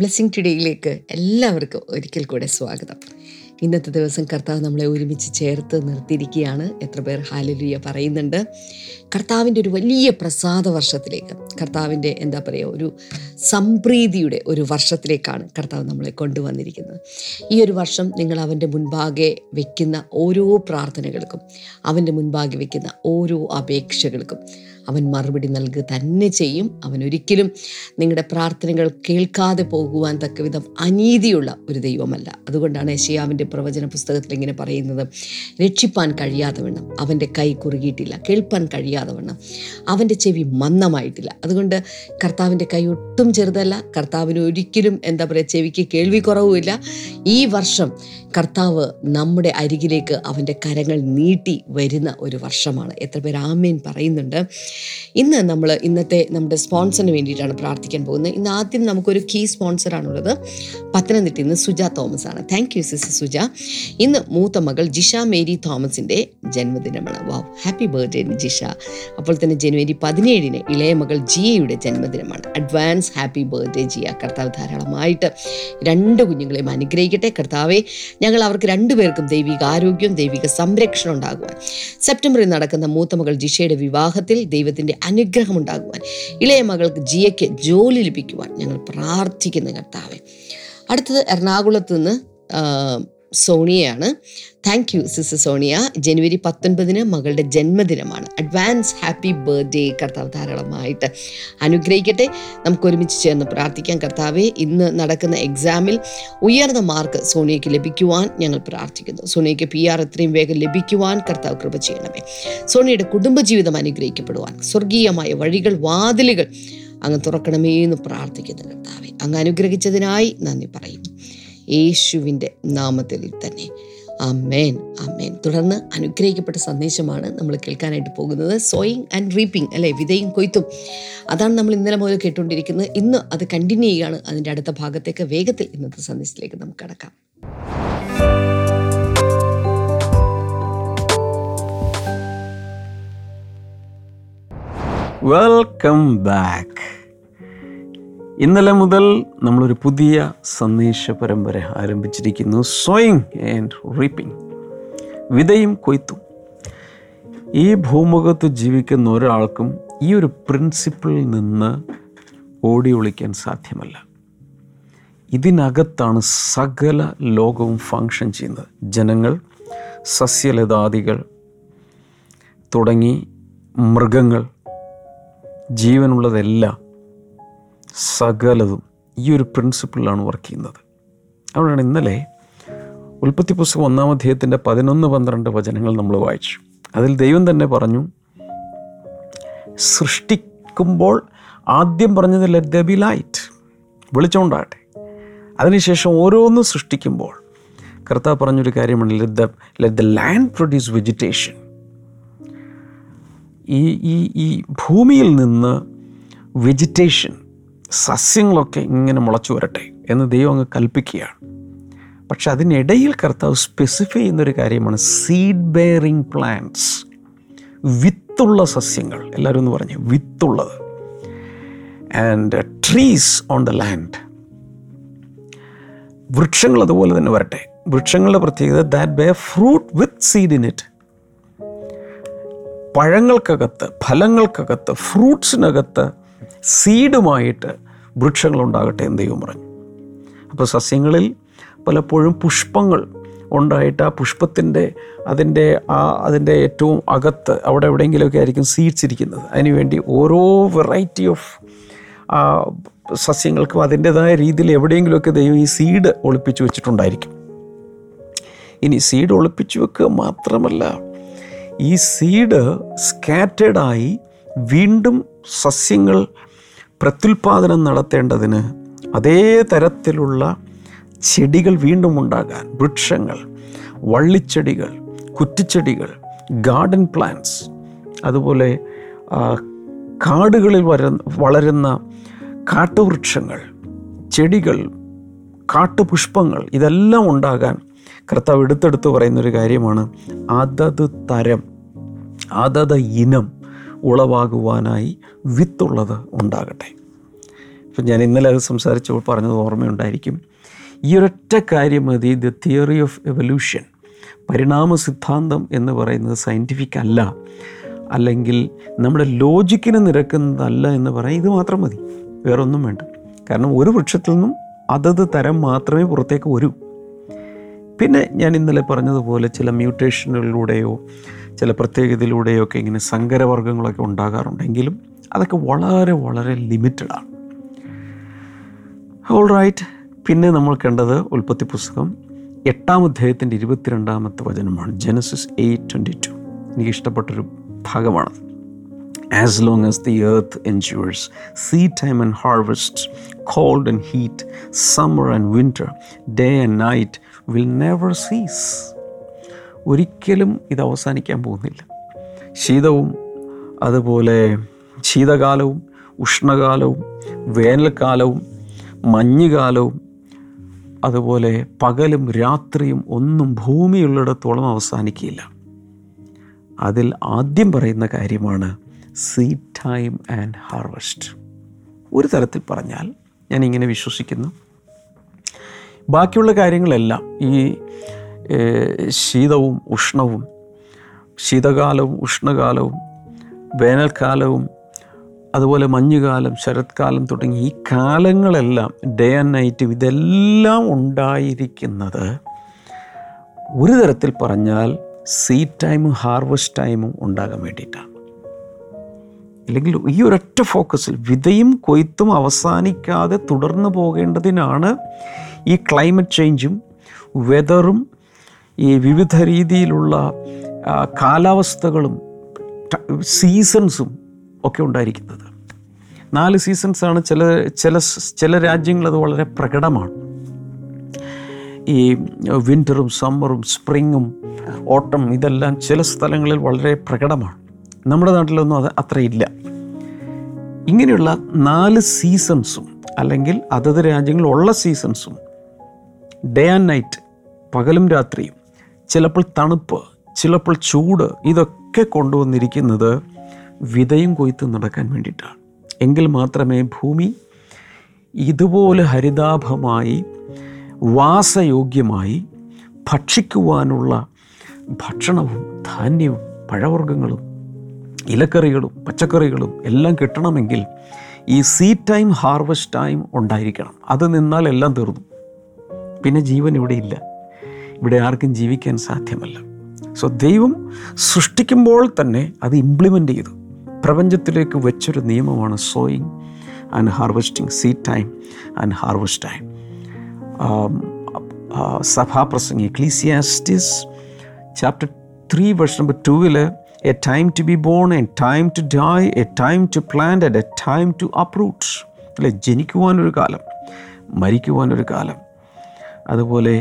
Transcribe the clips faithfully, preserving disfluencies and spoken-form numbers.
Blessing ടുഡേയിലേക്ക് എല്ലാവർക്കും ഒരിക്കൽ കൂടെ സ്വാഗതം. ഇന്നത്തെ ദിവസം കർത്താവ് നമ്മളെ ഒരുമിച്ച് ചേർത്ത് നിർത്തിയിരിക്കുകയാണ്. എത്ര പേർ ഹാലലുയ പറയുന്നുണ്ട്? കർത്താവിൻ്റെ ഒരു വലിയ പ്രസാദ വർഷത്തിലേക്ക്, കർത്താവിൻ്റെ എന്താ പറയുക, ഒരു സംപ്രീതിയുടെ ഒരു വർഷത്തിലേക്കാണ് കർത്താവ് നമ്മളെ കൊണ്ടുവന്നിരിക്കുന്നത്. ഈ ഒരു വർഷം നിങ്ങൾ അവൻ്റെ മുൻപാകെ വയ്ക്കുന്ന ഓരോ പ്രാർത്ഥനകൾക്കും, അവൻ്റെ മുൻപാകെ വയ്ക്കുന്ന ഓരോ അപേക്ഷകൾക്കും അവൻ മറുപടി നൽകുക തന്നെ ചെയ്യും. അവൻ ഒരിക്കലും നിങ്ങളുടെ പ്രാർത്ഥനകൾ കേൾക്കാതെ പോകുവാൻ തക്കവിധം അനീതിയുള്ള ഒരു ദൈവമല്ല. അതുകൊണ്ടാണ് യെശയ്യാവിൻ്റെ പ്രവചന പുസ്തകത്തിൽ ഇങ്ങനെ പറയുന്നത്, രക്ഷിപ്പാൻ കഴിയാതെ വണ്ണം അവൻ്റെ കൈ കുറുകിയിട്ടില്ല, കേൾപ്പാൻ കഴിയാതെ വണ്ണം അവൻ്റെ ചെവി മന്ദമായിട്ടില്ല. അതുകൊണ്ട് കർത്താവിൻ്റെ കൈ ഒട്ടും ചെറുതല്ല. കർത്താവിന് ഒരിക്കലും എന്താ പറയുക, ചെവിക്ക് കേൾവി കുറവുമില്ല. ഈ വർഷം കർത്താവ് നമ്മുടെ അരികിലേക്ക് അവൻ്റെ കരങ്ങൾ നീട്ടി വരുന്ന ഒരു വർഷമാണ്. എത്ര പേര് ആമേൻ പറയുന്നുണ്ട്? ഇന്ന് നമ്മൾ ഇന്നത്തെ നമ്മുടെ സ്പോൺസറിന് വേണ്ടിയിട്ടാണ് പ്രാർത്ഥിക്കാൻ പോകുന്നത്. ഇന്ന് ആദ്യം നമുക്കൊരു കീ സ്പോൺസറാണുള്ളത്. പത്തനംതിട്ടയിൽ നിന്ന് സുജ തോമസ് ആണ്. Thank you sister Suja. ഇന്ന് മൂത്ത മകൾ ജിഷ മേരി തോമസിൻ്റെ ജന്മദിനമാണ്. Wow, happy birthday Jisha. അപ്പോൾ തന്നെ ജനുവരി പതിനേഴിന് ഇളയ മകൾ ജിയയുടെ ജന്മദിനമാണ്. Advance happy birthday Jiya. കർത്താവ് ധാരാളമായിട്ട് രണ്ട് കുഞ്ഞുങ്ങളെയും അനുഗ്രഹിക്കട്ടെ. കർത്താവെ, ഞങ്ങൾ അവർക്ക് രണ്ടുപേർക്കും ദൈവിക ആരോഗ്യവും ദൈവിക സംരക്ഷണം ഉണ്ടാകുവാൻ, സെപ്റ്റംബറിൽ നടക്കുന്ന മൂത്ത മകൾ ജിഷയുടെ വിവാഹത്തിൽ ദൈവത്തിൻ്റെ അനുഗ്രഹം ഉണ്ടാകുവാൻ, ഇളയ മകൾക്ക് ജിയയ്ക്ക് ജോലി ലഭിക്കുവാൻ ഞങ്ങൾ പ്രാർത്ഥിക്കുന്നു കർത്താവെ. അടുത്തത് എറണാകുളത്ത് നിന്ന് സോണിയയാണ്. Thank you sister Sonia. ജനുവരി പത്തൊൻപതിന് മകളുടെ ജന്മദിനമാണ്. Advance happy birthday. കർത്താവ് ധാരാളമായിട്ട് അനുഗ്രഹിക്കട്ടെ. നമുക്ക് ഒരുമിച്ച് ചേർന്ന് പ്രാർത്ഥിക്കാം. കർത്താവെ, ഇന്ന് നടക്കുന്ന എക്സാമിൽ ഉയർന്ന മാർക്ക് സോണിയയ്ക്ക് ലഭിക്കുവാൻ ഞങ്ങൾ പ്രാർത്ഥിക്കുന്നു. സോണിയയ്ക്ക് പി ആർ എത്രയും വേഗം ലഭിക്കുവാൻ കർത്താവ് കൃപ ചെയ്യണമേ. സോണിയയുടെ കുടുംബജീവിതം അനുഗ്രഹിക്കപ്പെടുവാൻ സ്വർഗീയമായ വഴികൾ, വാതിലുകൾ അങ്ങ് തുറക്കണമേ എന്ന് പ്രാർത്ഥിക്കുന്നു കർത്താവെ. അങ്ങ് അനുഗ്രഹിച്ചതിനായി നന്ദി പറയുന്നു യേശുവിൻ്റെ നാമത്തിൽ തന്നെ. ആമേൻ, ആമേൻ. തുടർന്ന് അനുഗ്രഹിക്കപ്പെട്ട സന്ദേശമാണ് നമ്മൾ കേൾക്കാനായിട്ട് പോകുന്നത്. സോയിങ് ആൻഡ് റീപ്പിംഗ്, അല്ലേ? വിതയും കൊയ്ത്തും. അതാണ് നമ്മൾ ഇന്നലെ മുതൽ കേട്ടുകൊണ്ടിരിക്കുന്നത്. ഇന്ന് അത് കണ്ടിന്യൂ ചെയ്യുകയാണ്. അതിൻ്റെ അടുത്ത ഭാഗത്തേക്ക് വേഗത്തിൽ ഇന്നത്തെ സന്ദേശത്തിലേക്ക് നമുക്ക് കടക്കാം. Welcome back. ഇന്നലെ മുതൽ നമ്മളൊരു പുതിയ സന്ദേശ പരമ്പര ആരംഭിച്ചിരിക്കുന്നു. സോയിങ് ആൻഡ് റീപ്പിംഗ്, വിതയും കൊയ്ത്തും. ഈ ഭൂമുഖത്ത് ജീവിക്കുന്ന ഒരാൾക്കും ഈ ഒരു പ്രിൻസിപ്പിളിൽ നിന്ന് ഓടി ഒളിക്കാൻ സാധ്യമല്ല. ഇതിനകത്താണ് സകല ലോകവും ഫങ്ഷൻ ചെയ്യുന്നത്. ജനങ്ങൾ, സസ്യലതാദികൾ തുടങ്ങി മൃഗങ്ങൾ, ജീവനുള്ളതെല്ലാം സകലതും ഈ ഒരു പ്രിൻസിപ്പിളിലാണ് വർക്ക് ചെയ്യുന്നത്. അതുകൊണ്ടാണ് ഇന്നലെ ഉൽപ്പത്തി പുസ്തകം ഒന്നാം അധ്യായത്തിൻ്റെ പതിനൊന്ന് പന്ത്രണ്ട് വചനങ്ങൾ നമ്മൾ വായിച്ചു. അതിൽ ദൈവം തന്നെ പറഞ്ഞു, സൃഷ്ടിക്കുമ്പോൾ ആദ്യം പറഞ്ഞത് ലെറ്റ് ദെയർ ബി ലൈറ്റ്, വെളിച്ചമുണ്ടാകട്ടെ. അതിനുശേഷം ഓരോന്നും സൃഷ്ടിക്കുമ്പോൾ കർത്താവ് പറഞ്ഞൊരു കാര്യമാണ്, let the let the land produce vegetation. ഈ ഈ ഈ ഭൂമിയിൽ നിന്ന് വെജിറ്റേഷൻ, സസ്യങ്ങളൊക്കെ ഇങ്ങനെ മുളച്ചു വരട്ടെ എന്ന് ദൈവം അങ്ങ് കൽപ്പിക്കുകയാണ്. പക്ഷെ അതിനിടയിൽ കർത്താവ് സ്പെസിഫൈ ചെയ്യുന്നൊരു കാര്യമാണ് സീഡ് ബെയറിങ് പ്ലാന്റ്സ്, വിത്തുള്ള സസ്യങ്ങൾ. എല്ലാവരും എന്ന് പറഞ്ഞു വിത്തുള്ളത്. And trees on the land, വൃക്ഷങ്ങൾ അതുപോലെ തന്നെ വരട്ടെ. വൃക്ഷങ്ങളുടെ പ്രത്യേകത that bear fruit with seed in it. പഴങ്ങൾക്കകത്ത്, ഫലങ്ങൾക്കകത്ത്, ഫ്രൂട്ട്സിനകത്ത് സീഡുമായിട്ട് വൃക്ഷങ്ങളുണ്ടാകട്ടെ എന്ന് ദൈവം പറഞ്ഞു. അപ്പോൾ സസ്യങ്ങളിൽ പലപ്പോഴും പുഷ്പങ്ങൾ ഉണ്ടായിട്ട് ആ പുഷ്പത്തിൻ്റെ അതിൻ്റെ ആ അതിൻ്റെ ഏറ്റവും അകത്ത് അവിടെ എവിടെയെങ്കിലുമൊക്കെ ആയിരിക്കും സീഡ്സ് ഇരിക്കുന്നത്. അതിനുവേണ്ടി ഓരോ വെറൈറ്റി ഓഫ് സസ്യങ്ങൾക്കും അതിൻ്റേതായ രീതിയിൽ എവിടെയെങ്കിലുമൊക്കെ ദൈവം ഈ സീഡ് ഒളിപ്പിച്ച് വെച്ചിട്ടുണ്ടായിരിക്കും. ഇനി സീഡ് ഒളിപ്പിച്ച് വെക്കുക മാത്രമല്ല, ഈ സീഡ് സ്കാറ്റേഡായി വീണ്ടും സസ്യങ്ങൾ പ്രത്യുൽപാദനം നടത്തേണ്ടതിന് അതേ തരത്തിലുള്ള ചെടികൾ വീണ്ടും ഉണ്ടാകാൻ, വൃക്ഷങ്ങൾ, വള്ളിച്ചെടികൾ, കുറ്റിച്ചെടികൾ, ഗാർഡൻ പ്ലാന്റ്സ്, അതുപോലെ കാടുകളിൽ വളരുന്ന കാട്ടുവൃക്ഷങ്ങൾ, ചെടികൾ, കാട്ടുപുഷ്പങ്ങൾ, ഇതെല്ലാം ഉണ്ടാകാൻ കർത്താവ് എടുത്തെടുത്ത് പറയുന്നൊരു കാര്യമാണ് അതത് തരം, അതത് ഇനം ഉളവാകുവാനായി വിത്തുള്ളത് ഉണ്ടാകട്ടെ. ഇപ്പം ഞാൻ ഇന്നലെ അത് സംസാരിച്ചപ്പോൾ പറഞ്ഞത് ഓർമ്മയുണ്ടായിരിക്കും. ഈ ഒരൊറ്റ കാര്യം മതി, ദ തിയറി ഓഫ് എവല്യൂഷൻ, പരിണാമ സിദ്ധാന്തം എന്ന് പറയുന്നത് സയൻറ്റിഫിക് അല്ല, അല്ലെങ്കിൽ നമ്മുടെ ലോജിക്കിന് നിരക്കുന്നതല്ല എന്ന് പറയാൻ ഇത് മാത്രം മതി, വേറൊന്നും വേണ്ട. കാരണം ഒരു വൃക്ഷത്തിൽ നിന്നും അതത് തരം മാത്രമേ പുറത്തേക്ക് വരൂ. പിന്നെ ഞാൻ ഇന്നലെ പറഞ്ഞതുപോലെ ചില മ്യൂട്ടേഷനുകളിലൂടെയോ ചില പ്രത്യേകതയിലൂടെയോ ഒക്കെ ഇങ്ങനെ സങ്കരവർഗ്ഗങ്ങളൊക്കെ ഉണ്ടാകാറുണ്ടെങ്കിലും അതൊക്കെ വളരെ വളരെ ലിമിറ്റഡാണ്. All right. പിന്നെ നമ്മൾ കണ്ടത് ഉൽപ്പത്തി പുസ്തകം എട്ടാം അധ്യായത്തിൻ്റെ ഇരുപത്തിരണ്ടാമത്തെ വചനമാണ്, ജെനസിസ് എയ്റ്റ് ട്വൻറ്റി ടു. എനിക്ക് ഇഷ്ടപ്പെട്ടൊരു ഭാഗമാണത്. As long as the earth endures, seed time and harvest, cold and heat, summer and winter, day and night will never cease. ഒരിക്കലും ഇത് അവസാനിക്കാൻ പോകുന്നില്ല. ശീതവും അതുപോലെ ശീതകാലവും ഉഷ്ണകാലവും വേനൽക്കാലവും മഞ്ഞുകാലവും അതുപോലെ പകലും രാത്രിയും ഒന്നും ഭൂമിയുള്ളിടത്തോളം അവസാനിക്കില്ല. അതിൽ ആദ്യം പറയുന്ന കാര്യമാണ് seed time and harvest. ഒരു തരത്തിൽ പറഞ്ഞാൽ ഞാനിങ്ങനെ വിശ്വസിക്കുന്നു, ബാക്കിയുള്ള കാര്യങ്ങളെല്ലാം ഈ ശീതവും ഉഷ്ണവും ശീതകാലവും ഉഷ്ണകാലവും വേനൽക്കാലവും അതുപോലെ മഞ്ഞുകാലം ശരത്കാലം തുടങ്ങി ഈ കാലങ്ങളെല്ലാം ഡേ ആൻഡ് നൈറ്റ് ഇതെല്ലാം ഉണ്ടായിരിക്കുന്നത് ഒരു തരത്തിൽ പറഞ്ഞാൽ സീഡ് ടൈമും ഹാർവസ്റ്റ് ടൈമും ഉണ്ടാകാൻ വേണ്ടിയിട്ടാണ്. അല്ലെങ്കിൽ ഈ ഒരൊറ്റ ഫോക്കസിൽ വിതയും കൊയ്ത്തും അവസാനിക്കാതെ തുടർന്നു പോകേണ്ടതിനാണ് ഈ ക്ലൈമറ്റ് ചേഞ്ചും വെതറും ഈ വിവിധ രീതിയിലുള്ള കാലാവസ്ഥകളും സീസൺസും ഒക്കെ ഉണ്ടായിരിക്കുന്നത്. നാല് സീസൺസാണ്. ചില ചില ചില രാജ്യങ്ങളത് വളരെ പ്രകടമാണ്. ഈ വിൻ്ററും സമ്മറും സ്പ്രിങ്ങും ഓട്ടം ഇതെല്ലാം ചില സ്ഥലങ്ങളിൽ വളരെ പ്രകടമാണ്. നമ്മുടെ നാട്ടിലൊന്നും അത് അത്രയില്ല. ഇങ്ങനെയുള്ള നാല് സീസൺസും അല്ലെങ്കിൽ അതത് രാജ്യങ്ങളുള്ള സീസൺസും ഡേ ആൻഡ് നൈറ്റ് പകലും രാത്രിയും ചിലപ്പോൾ തണുപ്പ് ചിലപ്പോൾ ചൂട് ഇതൊക്കെ കൊണ്ടുവന്നിരിക്കുന്നത് വിതയും കൊയ്ത്തും നടക്കാൻ വേണ്ടിയിട്ടാണ്. എങ്കിൽ മാത്രമേ ഭൂമി ഇതുപോലെ ഹരിതാഭമായി വാസയോഗ്യമായി ഭക്ഷിക്കുവാനുള്ള ഭക്ഷണവും ധാന്യവും പഴവർഗ്ഗങ്ങളും ഇലക്കറികളും പച്ചക്കറികളും എല്ലാം കിട്ടണമെങ്കിൽ ഈ സീഡ് ടൈം ഹാർവസ്റ്റ് ടൈം ഉണ്ടായിരിക്കണം. അത് നിന്നാൽ എല്ലാം തീർന്നു, പിന്നെ ജീവൻ ഇവിടെയില്ല, ഇവിടെ ആർക്കും ജീവിക്കാൻ സാധ്യമല്ല. സോ ദൈവം സൃഷ്ടിക്കുമ്പോൾ തന്നെ അത് ഇംപ്ലിമെൻ്റ് ചെയ്തു പ്രപഞ്ചത്തിലേക്ക് വെച്ചൊരു നിയമമാണ് sowing and harvesting, seed time and harvest time. സഭാപ്രസംഗി Ecclesiastes chapter three verse number ടൂവിൽ A time to be born, a time to die, a time to plant, and a time to uproot. അല്ലെ, ജനിക്കുവാനൊരു കാലം, മരിക്കുവാനൊരു കാലം, അതുപോലെ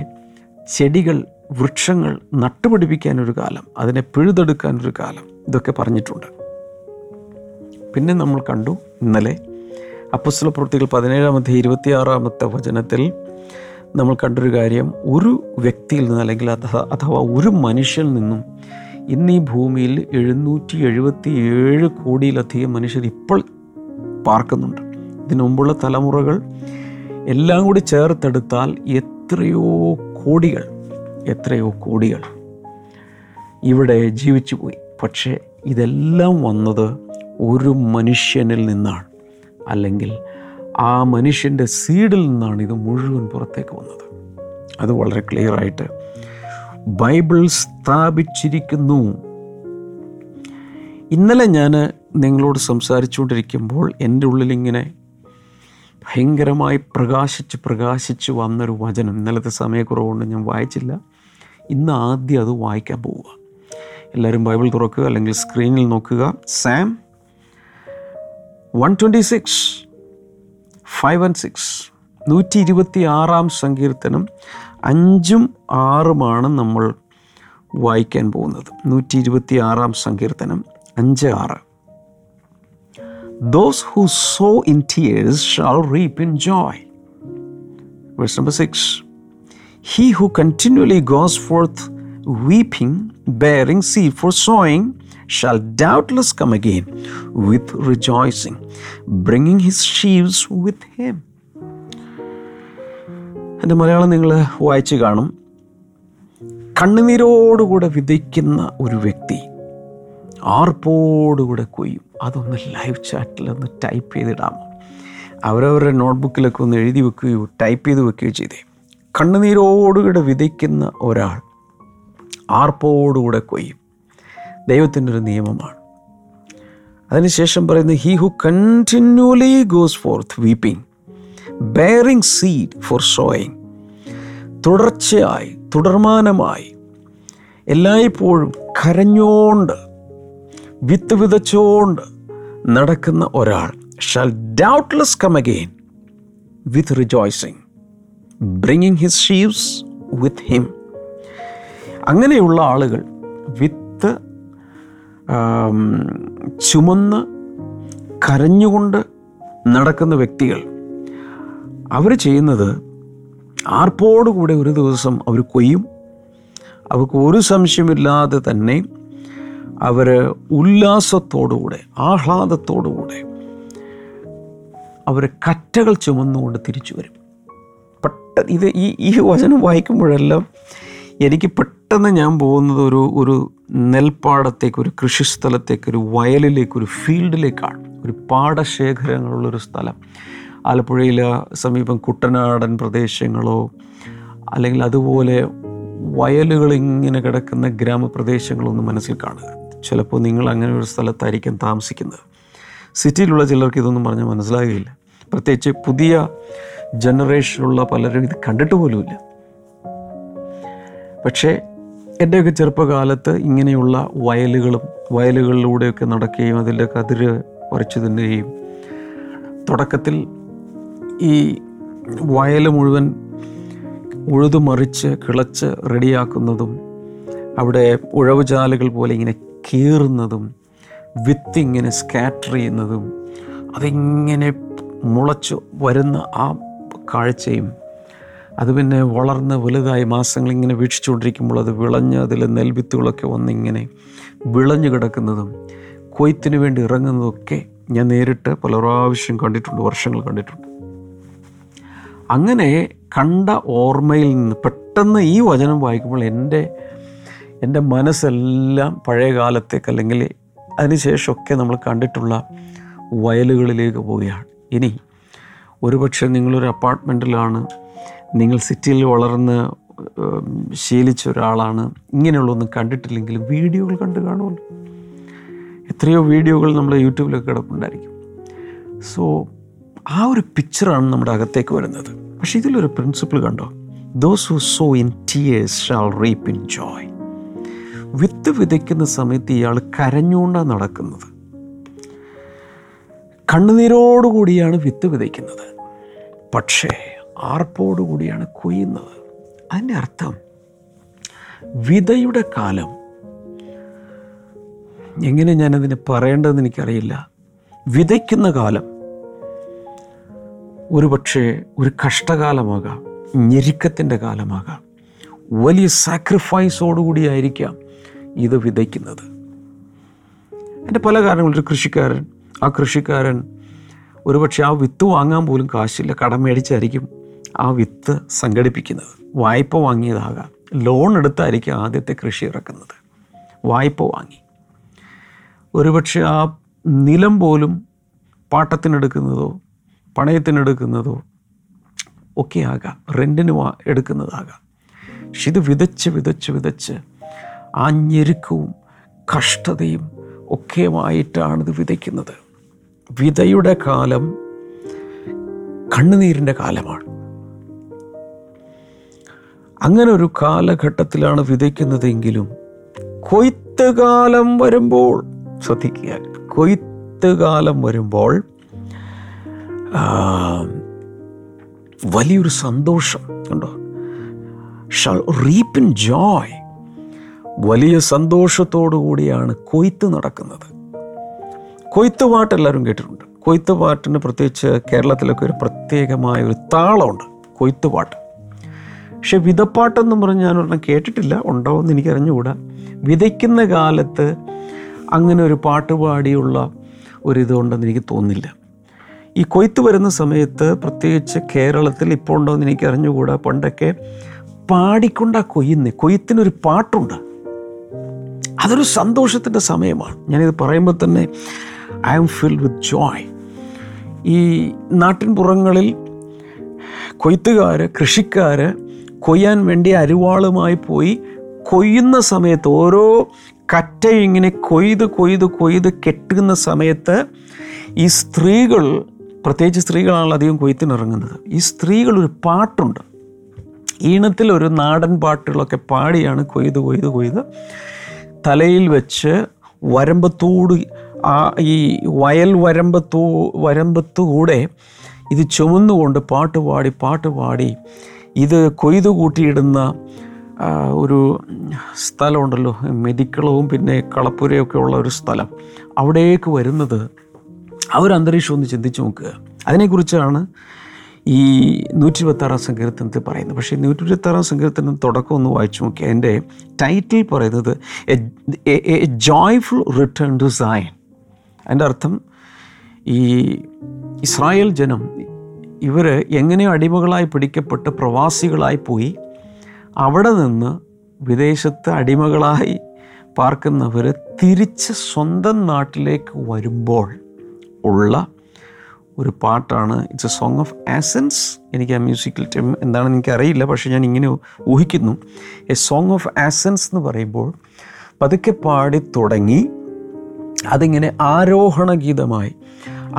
ചെടികൾ വൃക്ഷങ്ങൾ നട്ടുപിടിപ്പിക്കാനൊരു കാലം, അതിനെ പിഴുതെടുക്കാനൊരു കാലം, ഇതൊക്കെ പറഞ്ഞിട്ടുണ്ട്. പിന്നെ നമ്മൾ കണ്ടു ഇന്നലെ അപ്പോസ്തലപ്രവൃത്തികൾ പതിനേഴാമത്തെ ഇരുപത്തിയാറാമത്തെ വചനത്തിൽ നമ്മൾ കണ്ടൊരു കാര്യം, ഒരു വ്യക്തിയിൽ നിന്ന് അല്ലെങ്കിൽ അഥവാ ഒരു മനുഷ്യനിൽ നിന്നും ഇന്ന് ഈ ഭൂമിയിൽ എഴുന്നൂറ്റി എഴുപത്തി ഏഴ് കോടിയിലധികം മനുഷ്യർ ഇപ്പോൾ പാർക്കുന്നുണ്ട്. ഇതിനു മുമ്പുള്ള തലമുറകൾ എല്ലാം കൂടി ചേർത്തെടുത്താൽ എത്രയോ കോടികൾ എത്രയോ കോടികൾ ഇവിടെ ജീവിച്ചു പോയി. പക്ഷേ ഇതെല്ലാം വന്നത് ഒരു മനുഷ്യനിൽ നിന്നാണ്, അല്ലെങ്കിൽ ആ മനുഷ്യൻ്റെ സീഡിൽ നിന്നാണ് ഇത് മുഴുവൻ പുറത്തേക്ക് വന്നത്. അത് വളരെ ക്ലിയറായിട്ട് ബൈബിൾ സ്ഥാപിച്ചിരിക്കുന്നു. ഇന്നലെ ഞാൻ നിങ്ങളോട് സംസാരിച്ചുകൊണ്ടിരിക്കുമ്പോൾ എൻ്റെ ഉള്ളിലിങ്ങനെ ഭയങ്കരമായി പ്രകാശിച്ച് പ്രകാശിച്ച് വന്നൊരു വചനം, ഇന്നലത്തെ സമയക്കുറവുകൊണ്ട് ഞാൻ വായിച്ചില്ല, ഇന്ന് ആദ്യം അത് വായിക്കാൻ പോവുക. എല്ലാവരും ബൈബിൾ തുറക്കുക അല്ലെങ്കിൽ സ്ക്രീനിൽ നോക്കുക. Psalm one twenty six five and six നൂറ്റി ഇരുപത്തി ആറാം സങ്കീർത്തനം അഞ്ചും ആറുമാണ് നമ്മൾ വായിക്കാൻ പോകുന്നത്. നൂറ്റി ഇരുപത്തി ആറാം സങ്കീർത്തനം അഞ്ച് ആറ്. Those who sow in tears shall reap in joy. Verse number six. He who continually goes forth weeping bearing seed for sowing, shall doubtless come again with rejoicing, bringing his sheaves with him." എൻ്റെ മലയാളം നിങ്ങൾ വായിച്ച് കാണും. കണ്ണുനീരോടുകൂടെ വിതയ്ക്കുന്ന ഒരു വ്യക്തി ആർപ്പോടുകൂടെ കൊയ്യും. അതൊന്ന് live ചാറ്റിലൊന്ന് type ചെയ്തിടാമോ? അവരവരുടെ നോട്ട്ബുക്കിലൊക്കെ ഒന്ന് എഴുതി വെക്കുകയോ ടൈപ്പ് ചെയ്ത് വെക്കുകയോ ചെയ്തേ. കണ്ണുനീരോടുകൂടെ വിതയ്ക്കുന്ന ഒരാൾ ആർപ്പോടുകൂടെ കൊയ്യും. ദൈവത്തിൻ്റെ ഒരു നിയമമാണ്. അതിനുശേഷം പറയുന്നത്, "he who continually goes forth weeping bearing seed for sowing." തുടർച്ചയായി, തുടർമാനമായി, എല്ലായ്പ്പോഴും കരഞ്ഞോണ്ട്, വിത്ത് വിതച്ചോണ്ട് നടക്കുന്ന ഒരാൾ shall doubtless come again with rejoicing, bringing his sheaves with him. അങ്ങനെയുള്ള ആളുകൾ വിത്ത് ചുമന്ന് കരഞ്ഞുകൊണ്ട് നടക്കുന്ന വ്യക്തികൾ, അവർ ചെയ്യുന്നത് ആർപ്പോടുകൂടെ ഒരു ദിവസം അവർ കൊയ്യും. അവർക്ക് ഒരു സംശയമില്ലാതെ തന്നെ അവർ ഉല്ലാസത്തോടുകൂടെ, ആഹ്ലാദത്തോടുകൂടെ അവർ കറ്റകൾ ചുമന്നുകൊണ്ട് തിരിച്ചു വരും. പെട്ടെന്ന് ഇത് ഈ ഈ വചനം വായിക്കുമ്പോഴെല്ലാം എനിക്ക് പെട്ടെന്ന് ഞാൻ പോകുന്നത് ഒരു ഒരു നെൽപ്പാടത്തേക്ക്, ഒരു കൃഷിസ്ഥലത്തേക്ക്, ഒരു വയലിലേക്ക്, ഒരു ഫീൽഡിലേക്കാണ്. ഒരു പാടശേഖരങ്ങളുള്ളൊരു സ്ഥലം, ആലപ്പുഴയിലെ സമീപം കുട്ടനാടൻ പ്രദേശങ്ങളോ അല്ലെങ്കിൽ അതുപോലെ വയലുകളിങ്ങനെ കിടക്കുന്ന ഗ്രാമപ്രദേശങ്ങളൊന്നും മനസ്സിൽ കാണുക. ചിലപ്പോൾ നിങ്ങൾ അങ്ങനെ ഒരു സ്ഥലത്തായിരിക്കും താമസിക്കുന്നത്. സിറ്റിയിലുള്ള ചിലർക്ക് ഇതൊന്നും പറഞ്ഞാൽ മനസ്സിലാകുകയില്ല. പ്രത്യേകിച്ച് പുതിയ ജനറേഷനിലുള്ള പലരും ഇത് കണ്ടിട്ട് പോലുമില്ല. പക്ഷേ എൻ്റെയൊക്കെ ചെറുപ്പകാലത്ത് ഇങ്ങനെയുള്ള വയലുകളും വയലുകളിലൂടെയൊക്കെ നടക്കുകയും അതിൻ്റെ കതിര് പറിച്ചു തിന്നുകയും, തുടക്കത്തിൽ ഈ വയൽ മുഴുവൻ ഉഴുതുമറിച്ച് കിളച്ച് റെഡിയാക്കുന്നതും അവിടെ ഉഴവുചാലുകൾ പോലെ ഇങ്ങനെ കീറുന്നതും വിത്തിങ്ങനെ സ്കാറ്റർ ചെയ്യുന്നതും അതിങ്ങനെ മുളച്ച് വരുന്ന ആ കാഴ്ചയും, അത് പിന്നെ വളർന്ന് വലുതായി മാസങ്ങളിങ്ങനെ വീക്ഷിച്ചുകൊണ്ടിരിക്കുമ്പോൾ അത് വിളഞ്ഞ് അതിൽ നെൽവിത്തുകളൊക്കെ വന്നിങ്ങനെ വിളഞ്ഞു കിടക്കുന്നതും കൊയ്ത്തിന് വേണ്ടി ഇറങ്ങുന്നതൊക്കെ ഞാൻ നേരിട്ട് പല പ്രാവശ്യം കണ്ടിട്ടുണ്ട്, വർഷങ്ങൾ കണ്ടിട്ടുണ്ട്. അങ്ങനെ കണ്ട ഓർമ്മയിൽ നിന്ന് പെട്ടെന്ന് ഈ വചനം വായിക്കുമ്പോൾ എൻ്റെ എൻ്റെ മനസ്സെല്ലാം പഴയ കാലത്തേക്ക് അല്ലെങ്കിൽ അതിനുശേഷമൊക്കെ നമ്മൾ കണ്ടിട്ടുള്ള വയലുകളിലേക്ക് പോവുകയാണ്. ഇനി ഒരുപക്ഷെ നിങ്ങളൊരു അപ്പാർട്ട്മെൻറ്റിലാണ്, നിങ്ങൾ സിറ്റിയിൽ വളർന്ന് ശീലിച്ച ഒരാളാണ്, ഇങ്ങനെയുള്ളൊന്നും കണ്ടിട്ടില്ലെങ്കിൽ വീഡിയോകൾ കണ്ടു കാണുമല്ലോ. എത്രയോ വീഡിയോകൾ നമ്മൾ യൂട്യൂബിലൊക്കെ കിടപ്പുണ്ടായിരിക്കും. സോ ആ ഒരു പിക്ചറാണ് നമ്മുടെ അകത്തേക്ക് വരുന്നത്. പക്ഷേ ഇതിലൊരു പ്രിൻസിപ്പിൾ കണ്ടോ? Those who sow in tears shall reap in joy. വിത്ത് വിതയ്ക്കുന്ന സമയത്ത് ഇയാൾ കരഞ്ഞുകൊണ്ടാണ് നടക്കുന്നത്. കണ്ണുനീരോടുകൂടിയാണ് വിത്ത് വിതയ്ക്കുന്നത്, പക്ഷേ ആർപ്പോടുകൂടിയാണ് കൊയ്യുന്നത്. അതിൻ്റെ അർത്ഥം വിതയുടെ കാലം, എങ്ങനെ ഞാനതിനെ പറയേണ്ടതെന്ന് എനിക്കറിയില്ല. വിതയ്ക്കുന്ന കാലം ഒരുപക്ഷെ ഒരു കഷ്ടകാലമാകാം, ഞെരുക്കത്തിൻ്റെ കാലമാകാം, വലിയ സാക്രിഫൈസോടുകൂടിയായിരിക്കാം ഇത് വിതയ്ക്കുന്നത്. അതിൻ്റെ പല കാരണങ്ങളും. ഒരു കൃഷിക്കാരൻ, ആ കൃഷിക്കാരൻ ഒരുപക്ഷെ ആ വിത്ത് വാങ്ങാൻ പോലും കാശില്ല, കടം മേടിച്ചായിരിക്കും ആ വിത്ത് സംഘടിപ്പിക്കുന്നത്. വായ്പ വാങ്ങിയതാകാം, ലോൺ എടുത്തായിരിക്കും ആദ്യത്തെ കൃഷി ഇറക്കുന്നത്, വായ്പ വാങ്ങി. ഒരുപക്ഷെ ആ നിലം പോലും പാട്ടത്തിനെടുക്കുന്നതോ പണയത്തിനെടുക്കുന്നതോ ഒക്കെ ആകാം, റെൻറ്റിന് എടുക്കുന്നതാകാം. പക്ഷെ ഇത് വിതച്ച് വിതച്ച് വിതച്ച് ആ ഞെരുക്കവും കഷ്ടതയും ഒക്കെയുമായിട്ടാണിത് വിതയ്ക്കുന്നത്. വിതയുടെ കാലം കണ്ണുനീരിൻ്റെ കാലമാണ്. അങ്ങനെ ഒരു കാലഘട്ടത്തിലാണ് വിതയ്ക്കുന്നതെങ്കിലും കൊയ്ത്ത് കാലം വരുമ്പോൾ, ശ്രദ്ധിക്കുക, കൊയ്ത്ത് കാലം വരുമ്പോൾ വലിയൊരു സന്തോഷം ഉണ്ടോ? Shall reap in joy. വലിയ സന്തോഷത്തോടു കൂടിയാണ് കൊയ്ത്ത് നടക്കുന്നത്. കൊയ്ത്ത് പാട്ട് എല്ലാവരും കേട്ടിട്ടുണ്ട്. കൊയ്ത്ത് പാട്ടിന് പ്രത്യേകിച്ച് കേരളത്തിലൊക്കെ ഒരു പ്രത്യേകമായ ഒരു താളമുണ്ട്, കൊയ്ത്ത് പാട്ട്. പക്ഷെ വിതപ്പാട്ടെന്ന് പറഞ്ഞ് ഞാനൊരെണ്ണം കേട്ടിട്ടില്ല, ഉണ്ടാവുമെന്ന് എനിക്കറിഞ്ഞുകൂടാ. വിതയ്ക്കുന്ന കാലത്ത് അങ്ങനെ ഒരു പാട്ടുപാടിയുള്ള ഒരിതുണ്ടെന്ന് എനിക്ക് തോന്നില്ല. ഈ കൊയ്ത്ത് വരുന്ന സമയത്ത് പ്രത്യേകിച്ച് കേരളത്തിൽ ഇപ്പോൾ ഉണ്ടോയെന്ന് എനിക്ക് അറിഞ്ഞുകൂടാ, പണ്ടൊക്കെ പാടിക്കൊണ്ടാണ് കൊയ്യുന്നേ. കൊയ്ത്തിനൊരു പാട്ടുണ്ട്, അതൊരു സന്തോഷത്തിൻ്റെ സമയമാണ്. ഞാനിത് പറയുമ്പോൾ തന്നെ I am filled with joy. ഈ നാട്ടിൻപുറങ്ങളിൽ കൊയ്ത്തുകാർ, കൃഷിക്കാർ കൊയ്യാൻ വേണ്ടി അരിവാളുമായി പോയി കൊയ്യുന്ന സമയത്ത്, ഓരോ കറ്റ ഇങ്ങനെ കൊയ്ത് കൊയ്ത് കൊയ്ത് കെട്ടുന്ന സമയത്ത് ഈ സ്ത്രീകൾ, പ്രത്യേകിച്ച് സ്ത്രീകളാണല്ലോ അധികം കൊയ്ത്തിനിറങ്ങുന്നത്, ഈ സ്ത്രീകളൊരു പാട്ടുണ്ട്, ഈണത്തിലൊരു നാടൻ പാട്ടുകളൊക്കെ പാടിയാണ് കൊയ്ത് കൊയ്ത് കൊയ്ത് തലയിൽ വെച്ച് വരമ്പത്തോട് ആ ഈ വയൽ വരമ്പത്തൂ വരമ്പത്തുകൂടെ ഇത് ചുമന്നുകൊണ്ട് പാട്ടുപാടി പാട്ടുപാടി ഇത് കൊയ്ത് കൂട്ടിയിടുന്ന ഒരു സ്ഥലമുണ്ടല്ലോ, മെതിക്കളവും പിന്നെ കളപ്പുരയൊക്കെ ഉള്ള ഒരു സ്ഥലം, അവിടേക്ക് വരുന്നത് ആ ഒരു അന്തരീക്ഷം ഒന്ന് ചിന്തിച്ച് നോക്കുക. അതിനെക്കുറിച്ചാണ് ഈ നൂറ്റി ഇരുപത്താറാം സങ്കീർത്തനത്തിൽ പറയുന്നത്. പക്ഷേ നൂറ്റി ഇരുപത്താറാം സങ്കീർത്തനം തുടക്കം ഒന്ന് വായിച്ചു നോക്കി, അതിൻ്റെ ടൈറ്റിൽ പറയുന്നത് a joyful return to Zion. അതിൻ്റെ അർത്ഥം ഈ ഇസ്രായേൽ ജനം ഇവർ എങ്ങനെയോ അടിമകളായി പിടിക്കപ്പെട്ട് പ്രവാസികളായി പോയി, അവിടെ നിന്ന് വിദേശത്ത് അടിമകളായി പാർക്കുന്നവർ തിരിച്ച് സ്വന്തം നാട്ടിലേക്ക് വരുമ്പോൾ ഉള്ള ഒരു പാട്ടാണ്. It's a song of ascents. എനിക്ക് ആ മ്യൂസിക്കൽ ടൈം എന്താണെന്ന് എനിക്കറിയില്ല, പക്ഷേ ഞാൻ ഇങ്ങനെ ഊഹിക്കുന്നു. എ സോങ് ഓഫ് ആസൻസ് എന്ന് പറയുമ്പോൾ പതുക്കെ പാടി തുടങ്ങി അതിങ്ങനെ ആരോഹണ ഗീതമായി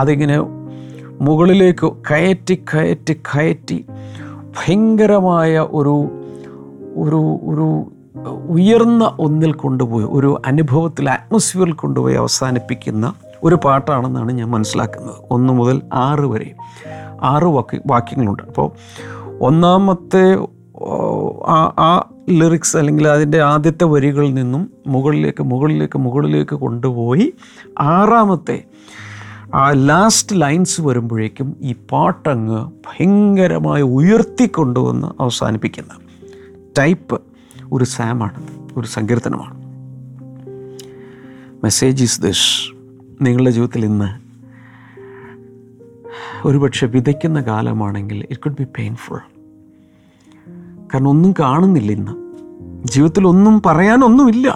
അതിങ്ങനെ മുകളിലേക്ക് കയറ്റി കയറ്റി കയറ്റി ഭയങ്കരമായ ഒരു ഒരു ഒരു ഉയർന്ന ഒന്നിൽ കൊണ്ടുപോയി, ഒരു അനുഭവത്തിൽ, അറ്റ്മോസ്ഫിയറിൽ കൊണ്ടുപോയി അവസാനിപ്പിക്കുന്ന ഒരു പാട്ടാണെന്നാണ് ഞാൻ മനസ്സിലാക്കുന്നത്. ഒന്ന് മുതൽ ആറ് വരെ ആറ് വാക്യ വാക്യങ്ങളുണ്ട്. അപ്പോൾ ഒന്നാമത്തെ ആ ആ ലിറിക്സ് അല്ലെങ്കിൽ അതിൻ്റെ ആദ്യത്തെ വരികളിൽ നിന്നും മുകളിലേക്ക് മുകളിലേക്ക് മുകളിലേക്ക് കൊണ്ടുപോയി ആറാമത്തെ ആ ലാസ്റ്റ് ലൈൻസ് വരുമ്പോഴേക്കും ഈ പാട്ടങ്ങ് ഭയങ്കരമായി ഉയർത്തിക്കൊണ്ടുവന്ന് അവസാനിപ്പിക്കുന്ന ടൈപ്പ് ഒരു സാമാണ്, ഒരു സങ്കീർത്തനമാണ്. മെസ്സേജ് ഈസ് ദിസ്: നിങ്ങളുടെ ജീവിതത്തിൽ ഇന്ന് ഒരുപക്ഷെ വിതയ്ക്കുന്ന കാലമാണെങ്കിൽ ഇറ്റ് കുഡ് ബി പെയിൻഫുൾ. കാരണം ഒന്നും കാണുന്നില്ല, ഇന്ന് ജീവിതത്തിൽ ഒന്നും പറയാനൊന്നുമില്ല.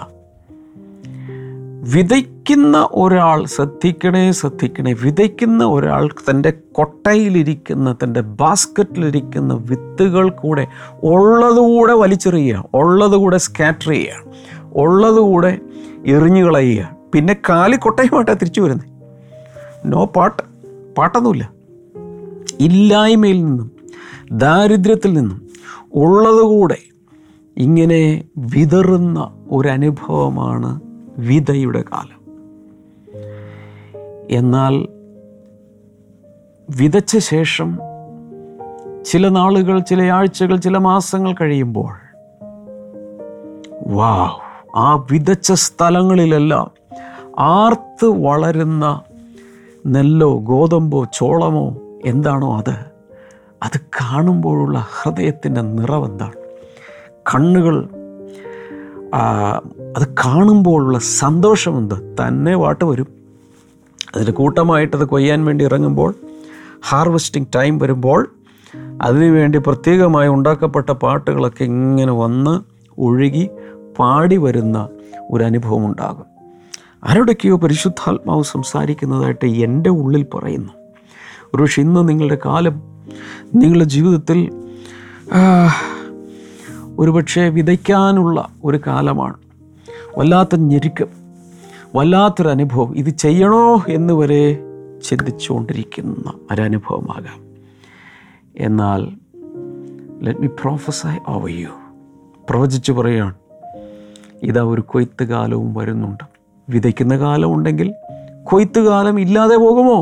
വിതയ്ക്കുന്ന ഒരാൾ, ശ്രദ്ധിക്കണേ ശ്രദ്ധിക്കണേ, വിതയ്ക്കുന്ന ഒരാൾ തൻ്റെ കൊട്ടയിലിരിക്കുന്ന, തൻ്റെ ബാസ്ക്കറ്റിലിരിക്കുന്ന വിത്തുകൾ കൂടെ ഉള്ളതുകൂടെ വലിച്ചെറിയുക, ഉള്ളതുകൂടെ സ്കാറ്റർ ചെയ്യുക, ഉള്ളതുകൂടെ എറിഞ്ഞു കളയുക, പിന്നെ കാലി കൊട്ടയുമായിട്ടാണ് തിരിച്ചു വരുന്നത്. നോ പാട്ട്, പാട്ടൊന്നുമില്ല. ഇല്ലായ്മയിൽ നിന്നും ദാരിദ്ര്യത്തിൽ നിന്നും ഉള്ളതുകൂടെ ഇങ്ങനെ വിതറുന്ന ഒരനുഭവമാണ് വിതയുടെ കാലം. എന്നാൽ വിതച്ച ശേഷം ചില നാളുകൾ, ചില ആഴ്ചകൾ, ചില മാസങ്ങൾ കഴിയുമ്പോൾ വാ, ആ വിതച്ച സ്ഥലങ്ങളിലെല്ലാം ആർത്ത് വളരുന്ന നെല്ലോ ഗോതമ്പോ ചോളമോ എന്താണോ അത്, അത് കാണുമ്പോഴുള്ള ഹൃദയത്തിൻ്റെ നിറവെന്താണ്, കണ്ണുകൾ അത് കാണുമ്പോഴുള്ള സന്തോഷമെന്ത്, തന്നെ വാട്ട് വരും. അതിന് കൂട്ടമായിട്ടത് കൊയ്യാൻ വേണ്ടി ഇറങ്ങുമ്പോൾ, ഹാർവെസ്റ്റിംഗ് ടൈം വരുമ്പോൾ അതിനുവേണ്ടി പ്രത്യേകമായി ഉണ്ടാക്കപ്പെട്ട പാട്ടുകളൊക്കെ ഇങ്ങനെ വന്ന് ഒഴുകി പാടി വരുന്ന ഒരനുഭവം ഉണ്ടാകും. ആരോടൊക്കെയോ പരിശുദ്ധാത്മാവ് സംസാരിക്കുന്നതായിട്ട് എൻ്റെ ഉള്ളിൽ പറയുന്നു. ഒരു പക്ഷേ ഇന്ന് നിങ്ങളുടെ കാലം, നിങ്ങളുടെ ജീവിതത്തിൽ ഒരുപക്ഷെ വിതയ്ക്കാനുള്ള ഒരു കാലമാണ്. വല്ലാത്ത ഞെരുക്കം, വല്ലാത്തൊരനുഭവം, ഇത് ചെയ്യണോ എന്ന് വരെ ചിന്തിച്ചുകൊണ്ടിരിക്കുന്ന ഒരനുഭവമാകാം. എന്നാൽ let me prophesy over you, പ്രവചിച്ചു പറയുകയാണ്, ഇതാ ഒരു കൊയ്ത്ത് കാലവും വരുന്നുണ്ട്. വിതയ്ക്കുന്ന കാലം ഉണ്ടെങ്കിൽ കൊയ്ത്ത് കാലം ഇല്ലാതെ പോകുമോ?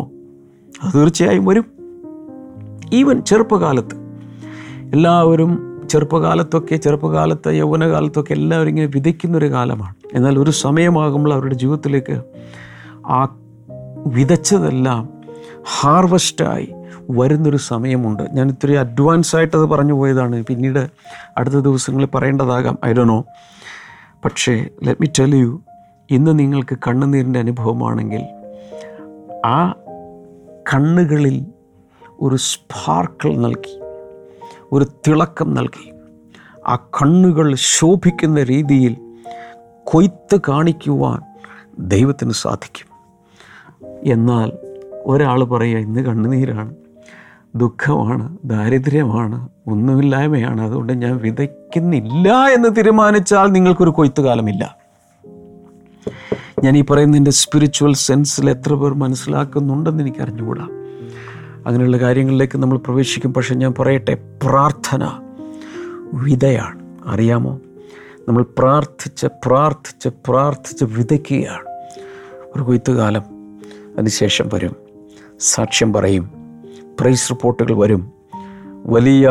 അത് തീർച്ചയായും വരും. ഈവൻ ചെറുപ്പകാലത്ത് എല്ലാവരും, ചെറുപ്പകാലത്തൊക്കെ ചെറുപ്പകാലത്ത് യൗവനകാലത്തൊക്കെ എല്ലാവരും ഇങ്ങനെ വിതയ്ക്കുന്നൊരു കാലമാണ്. എന്നാൽ ഒരു സമയമാകുമ്പോൾ അവരുടെ ജീവിതത്തിലേക്ക് ആ വിതച്ചതെല്ലാം ഹാർവെസ്റ്റായി വരുന്നൊരു സമയമുണ്ട്. ഞാൻ ഇത്തിരി അഡ്വാൻസായിട്ടത് പറഞ്ഞു പോയതാണ്, പിന്നീട് അടുത്ത ദിവസങ്ങളിൽ പറയേണ്ടതാകാം, ഐ ഡോ നോ. പക്ഷേ ലെറ്റ് മി ടെൽ യു, ഇന്ന് നിങ്ങൾക്ക് കണ്ണുനീരിൻ്റെ അനുഭവമാണെങ്കിൽ ആ കണ്ണുകളിൽ ഒരു സ്പാർക്കിൾ നൽകി, ഒരു തിളക്കം നൽകി, ആ കണ്ണുകൾ ശോഭിക്കുന്ന രീതിയിൽ കൊയ്ത്ത് കാണിക്കുവാൻ ദൈവത്തിന് സാധിക്കും. എന്നാൽ ഒരാൾ പറയുക, ഇന്ന് കണ്ണുനീരാണ്, ദുഃഖമാണ്, ദാരിദ്ര്യമാണ്, ഒന്നുമില്ലായ്മയാണ്, അതുകൊണ്ട് ഞാൻ വിതയ്ക്കുന്നില്ല എന്ന് തീരുമാനിച്ചാൽ നിങ്ങൾക്കൊരു കൊയ്ത്ത് കാലമില്ല. ഞാൻ ഈ പറയുന്നതിൻ്റെ സ്പിരിച്വൽ സെൻസിൽ എത്ര പേർ മനസ്സിലാക്കുന്നുണ്ടെന്ന് എനിക്ക് അറിഞ്ഞുകൂടാ. അങ്ങനെയുള്ള കാര്യങ്ങളിലേക്ക് നമ്മൾ പ്രവേശിക്കും. പക്ഷേ ഞാൻ പറയട്ടെ, പ്രാർത്ഥന വിതയാണ്. അറിയാമോ, നമ്മൾ പ്രാർത്ഥിച്ച് പ്രാർത്ഥിച്ച് പ്രാർത്ഥിച്ച് വിതയ്ക്കുകയാണ്. ഒരു കൊയ്ത്തുകാലം അതിനുശേഷം വരും, സാക്ഷ്യം പറയും, പ്രൈസ് റിപ്പോർട്ടുകൾ വരും, വലിയ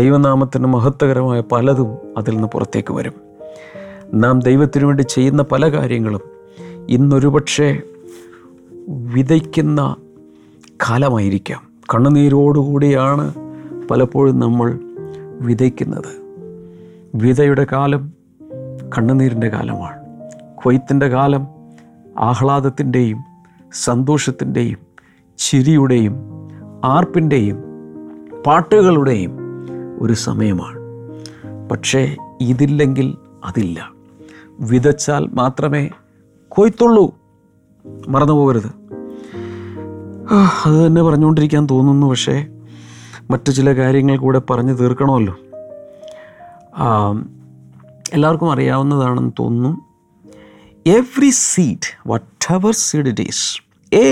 ദൈവനാമത്തിന് മഹത്വകരമായ പലതും അതിൽ നിന്ന് പുറത്തേക്ക് വരും. നാം ദൈവത്തിനു വേണ്ടി ചെയ്യുന്ന പല കാര്യങ്ങളും ഇന്നൊരുപക്ഷെ വിതയ്ക്കുന്ന കാലമായിരിക്കാം. കണ്ണുനീരോടുകൂടിയാണ് പലപ്പോഴും നമ്മൾ വിതയ്ക്കുന്നത്. വിതയുടെ കാലം കണ്ണുനീരിൻ്റെ കാലമാണ്. കൊയ്ത്തിൻ്റെ കാലം ആഹ്ലാദത്തിൻ്റെയും സന്തോഷത്തിൻ്റെയും ചിരിയുടെയും ആർപ്പിൻ്റെയും പാട്ടുകളുടെയും ഒരു സമയമാണ്. പക്ഷേ ഇതില്ലെങ്കിൽ അതില്ല. വിതച്ചാൽ മാത്രമേ കൊയ്ത്തുള്ളൂ. മറന്നു പോകരുത്. അത് തന്നെ പറഞ്ഞുകൊണ്ടിരിക്കാൻ തോന്നുന്നു, പക്ഷേ മറ്റു ചില കാര്യങ്ങൾ കൂടെ പറഞ്ഞു തീർക്കണമല്ലോ. എല്ലാവർക്കും അറിയാവുന്നതാണെന്ന് തോന്നുന്നു. Every seed, whatever seed it is,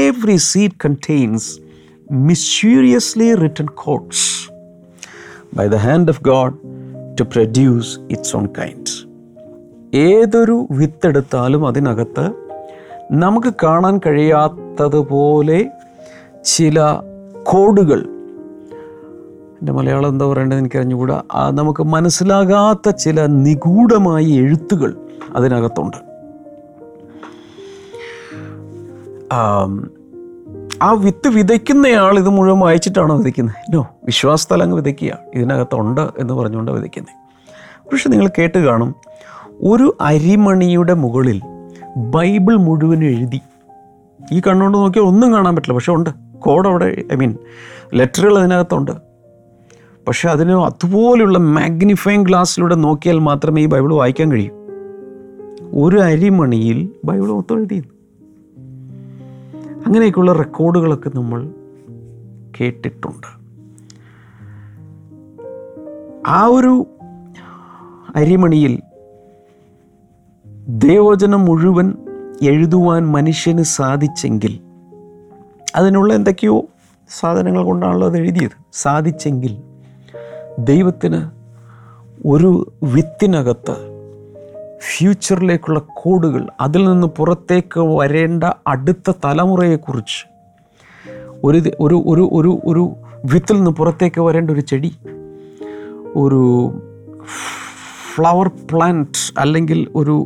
every seed contains mysteriously written codes by the hand of God to produce its own kind. ഏതൊരു വിത്തെടുത്താലും അതിനകത്ത് നമുക്ക് കാണാൻ കഴിയാത്തതുപോലെ ചില കോഡുകൾ, എൻ്റെ മലയാളം എന്താ പറയേണ്ടത് എനിക്കറിഞ്ഞുകൂടാ, നമുക്ക് മനസ്സിലാകാത്ത ചില നിഗൂഢമായ എഴുത്തുകൾ അതിനകത്തുണ്ട്. ആ വിത്ത് വിതയ്ക്കുന്നയാൾ ഇത് മുഴുവൻ വായിച്ചിട്ടാണോ വിതയ്ക്കുന്നത്? നോ, വിശ്വാസത്താൽ അങ്ങ് വിതയ്ക്കുക, ഇതിനകത്തുണ്ട് എന്ന് പറഞ്ഞുകൊണ്ട് വിതയ്ക്കുന്നത്. പക്ഷെ നിങ്ങൾ കേട്ട് കാണും, ഒരു അരിമണിയുടെ മുകളിൽ ബൈബിൾ മുഴുവൻ എഴുതി. ഈ കണ്ണുകൊണ്ട് നോക്കിയാൽ ഒന്നും കാണാൻ പറ്റില്ല, പക്ഷെ ഉണ്ട് കോഡ് അവിടെ, ഐ മീൻ ലെറ്ററുകൾ അതിനകത്തുണ്ട്. പക്ഷെ അതിന് അതുപോലെയുള്ള മാഗ്നിഫൈങ് ഗ്ലാസ്സിലൂടെ നോക്കിയാൽ മാത്രമേ ഈ ബൈബിൾ വായിക്കാൻ കഴിയൂ. ഒരു അരിമണിയിൽ ബൈബിൾ മൊത്തം എഴുതി. അങ്ങനെയൊക്കെയുള്ള റെക്കോർഡുകളൊക്കെ നമ്മൾ കേട്ടിട്ടുണ്ട്. ആ ഒരു അരിമണിയിൽ ദൈവവചനം മുഴുവൻ എഴുതുവാൻ മനുഷ്യന് സാധിച്ചെങ്കിൽ, അതിനുള്ള എന്തൊക്കെയോ സാധനങ്ങൾ കൊണ്ടാണല്ലോ അത് എഴുതിയത്, സാധിച്ചെങ്കിൽ ദൈവത്തിന് ഒരു വിത്തിനകത്ത് ഫ്യൂച്ചറിലേക്കുള്ള കോഡുകൾ, അതിൽ നിന്ന് പുറത്തേക്ക് വരേണ്ട അടുത്ത തലമുറയെക്കുറിച്ച്, ഒരു ഒരു ഒരു ഒരു ഒരു വിത്തിൽ നിന്ന് പുറത്തേക്ക് വരേണ്ട ഒരു ചെടി, ഒരു ഫ്ലവർ പ്ലാന്റ്, അല്ലെങ്കിൽ ഒരു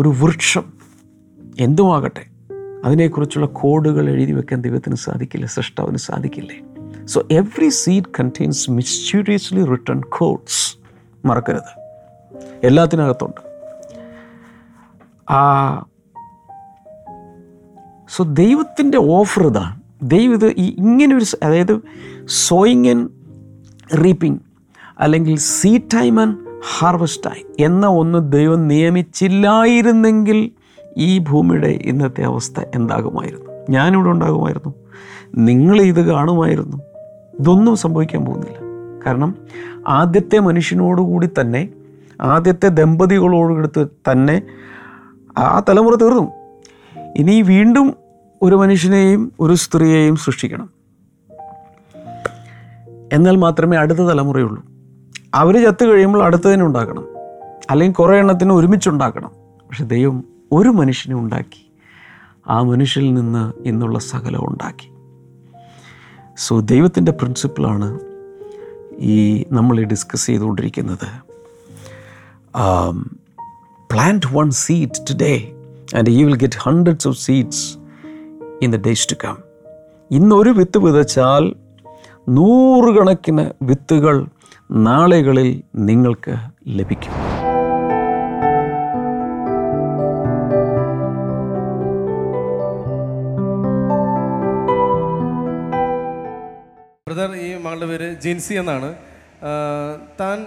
ഒരു വൃക്ഷം, എന്തുമാകട്ടെ, അതിനെക്കുറിച്ചുള്ള കോഡുകൾ എഴുതി വെക്കാൻ ദൈവത്തിന് സാധിക്കില്ല, സൃഷ്ടാവിന് സാധിക്കില്ലേ? So every seed contains mysteriously written codes. മറക്കരുത്, എല്ലാത്തിനകത്തുണ്ട്. സോ ദൈവത്തിൻ്റെ ഓഫർ ഇതാണ്. ദൈവം ഇത് ഇങ്ങനെ ഒരു, അതായത് സോയിങ് ആൻഡ് റീപ്പിംഗ്, അല്ലെങ്കിൽ seed time and harvest time എന്ന ഒന്ന് ദൈവം നിയമിച്ചില്ലായിരുന്നെങ്കിൽ ഈ ഭൂമിയുടെ ഇന്നത്തെ അവസ്ഥ എന്താകുമായിരുന്നു? ഞാനിവിടെ ഉണ്ടാകുമായിരുന്നു, നിങ്ങൾ ഇത് കാണുമായിരുന്നു. ഇതൊന്നും സംഭവിക്കാൻ പോകുന്നില്ല. കാരണം ആദ്യത്തെ മനുഷ്യനോടുകൂടി തന്നെ, ആദ്യത്തെ ദമ്പതികളോടുകൂടി തന്നെ ആ തലമുറ തീർന്നു. ഇനി വീണ്ടും ഒരു മനുഷ്യനെയും ഒരു സ്ത്രീയെയും സൃഷ്ടിക്കണം, എന്നാൽ മാത്രമേ അടുത്ത തലമുറയുള്ളൂ. അവർ ചത്ത് കഴിയുമ്പോൾ അടുത്തതിനെ ഉണ്ടാക്കണം, അല്ലെങ്കിൽ കുറേ എണ്ണത്തിന് ഒരുമിച്ചുണ്ടാക്കണം. പക്ഷെ ദൈവം ഒരു മനുഷ്യനെ ഉണ്ടാക്കി, ആ മനുഷ്യനിൽ നിന്ന് ഇന്നുള്ള സകലം ഉണ്ടാക്കി. സോ ദൈവത്തിൻ്റെ പ്രിൻസിപ്പിളാണ് ഈ നമ്മൾ ഡിസ്കസ് ചെയ്തുകൊണ്ടിരിക്കുന്നത്. Plant one seed today and you will get hundreds of seeds in the days to come. ഇന്നൊരു വിത്ത് വിതച്ചാൽ നൂറുകണക്കിന് വിത്തുകൾ നാളുകളിൽ നിങ്ങൾക്ക് ലഭിക്കും. ബ്രദർ, ഈ മകളുടെ പേര് ജിൻസി എന്നാണ്. താൻ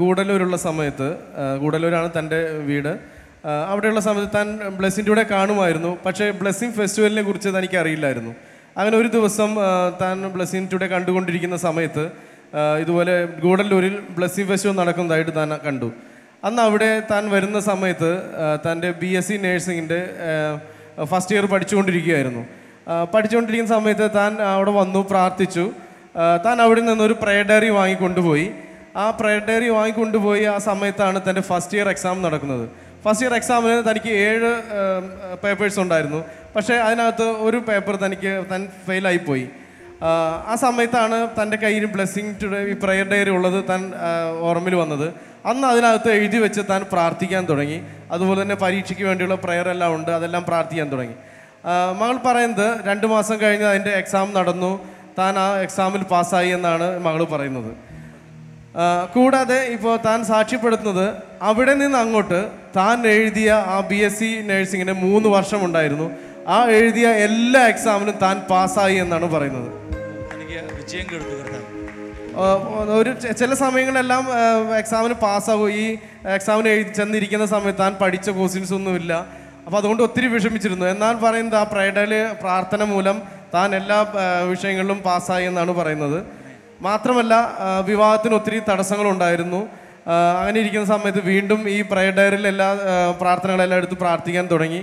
ഗൂഡല്ലൂരുള്ള സമയത്ത്, ഗൂഡല്ലൂരാണ് തൻ്റെ വീട്, അവിടെയുള്ള സമയത്ത് താൻ ബ്ലെസ്സിൻ്റെ കൂടെ കാണുമായിരുന്നു. പക്ഷേ ബ്ലെസ്സിംഗ് ഫെസ്റ്റിവലിനെ കുറിച്ച് തനിക്ക് അറിയില്ലായിരുന്നു. അങ്ങനെ ഒരു ദിവസം താൻ ബ്ലെസ്സിംഗ് ടുഡേ കണ്ടുകൊണ്ടിരിക്കുന്ന സമയത്ത് ഇതുപോലെ ഗൂഡല്ലൂരിൽ ബ്ലെസ്സിംഗ് ഫെസ്റ്റിവൽ നടക്കുന്നതായിട്ട് താൻ കണ്ടു. അന്ന് അവിടെ താൻ വരുന്ന സമയത്ത് തൻ്റെ ബി എസ് സി നേഴ്സിങ്ങിൻ്റെ ഫസ്റ്റ് ഇയർ പഠിച്ചുകൊണ്ടിരിക്കുകയായിരുന്നു. പഠിച്ചുകൊണ്ടിരിക്കുന്ന സമയത്ത് താൻ അവിടെ വന്നു പ്രാർത്ഥിച്ചു. താൻ അവിടെ നിന്നൊരു പ്രയർ ഡയറി വാങ്ങിക്കൊണ്ടുപോയി. ആ പ്രയർ ഡയറി വാങ്ങിക്കൊണ്ടുപോയി ആ സമയത്താണ് തൻ്റെ ഫസ്റ്റ് ഇയർ എക്സാം നടക്കുന്നത്. ഫസ്റ്റ് ഇയർ എക്സാമിന് തനിക്ക് ഏഴ് പേപ്പേഴ്സ് ഉണ്ടായിരുന്നു. പക്ഷേ അതിനകത്ത് ഒരു പേപ്പർ തനിക്ക് താൻ ഫെയിലായിപ്പോയി. ആ സമയത്താണ് തൻ്റെ കയ്യിൽ ബ്ലെസ്സിംഗ് ടുഡേ ഈ പ്രയർ ഡയറി ഉള്ളത് താൻ ഓർമ്മയിൽ വന്നത്. അന്ന് അതിനകത്ത് എഴുതി വെച്ച് താൻ പ്രാർത്ഥിക്കാൻ തുടങ്ങി. അതുപോലെ തന്നെ പരീക്ഷയ്ക്ക് വേണ്ടിയുള്ള പ്രയർ എല്ലാം ഉണ്ട്, അതെല്ലാം പ്രാർത്ഥിക്കാൻ തുടങ്ങി. മകൾ പറയുന്നത് രണ്ട് മാസം കഴിഞ്ഞ് അതിൻ്റെ എക്സാം നടന്നു, താൻ ആ എക്സാമിൽ പാസ്സായി എന്നാണ് മകൾ പറയുന്നത്. കൂടാതെ ഇപ്പോൾ താൻ സാക്ഷ്യപ്പെടുത്തുന്നത് അവിടെ നിന്ന് അങ്ങോട്ട് താൻ എഴുതിയ ആ ബി എസ് സി നേഴ്സിങ്ങിന് മൂന്ന് വർഷം ഉണ്ടായിരുന്നു. ആ എഴുതിയ എല്ലാ എക്സാമിനും താൻ പാസ്സായി എന്നാണ് പറയുന്നത്. ഒരു ചില സമയങ്ങളെല്ലാം എക്സാമിന് പാസ്സാകും. ഈ എക്സാമിന് എഴുതി ചെന്നിരിക്കുന്ന സമയത്ത് താൻ പഠിച്ച ക്വസ്റ്റ്യൻസ് ഒന്നുമില്ല. അപ്പോൾ അതുകൊണ്ട് ഒത്തിരി വിഷമിച്ചിരുന്നു. എന്നാൽ പറയുന്നത് ആ പ്രയറിലെ പ്രാർത്ഥന മൂലം താൻ എല്ലാ വിഷയങ്ങളിലും പാസ്സായി എന്നാണ് പറയുന്നത്. മാത്രമല്ല വിവാഹത്തിന് ഒത്തിരി തടസ്സങ്ങളുണ്ടായിരുന്നു. അങ്ങനെ ഇരിക്കുന്ന സമയത്ത് വീണ്ടും ഈ പ്രയർ ഡയറിൽ എല്ലാ പ്രാർത്ഥനകളെല്ലാം എടുത്ത് പ്രാർത്ഥിക്കാൻ തുടങ്ങി.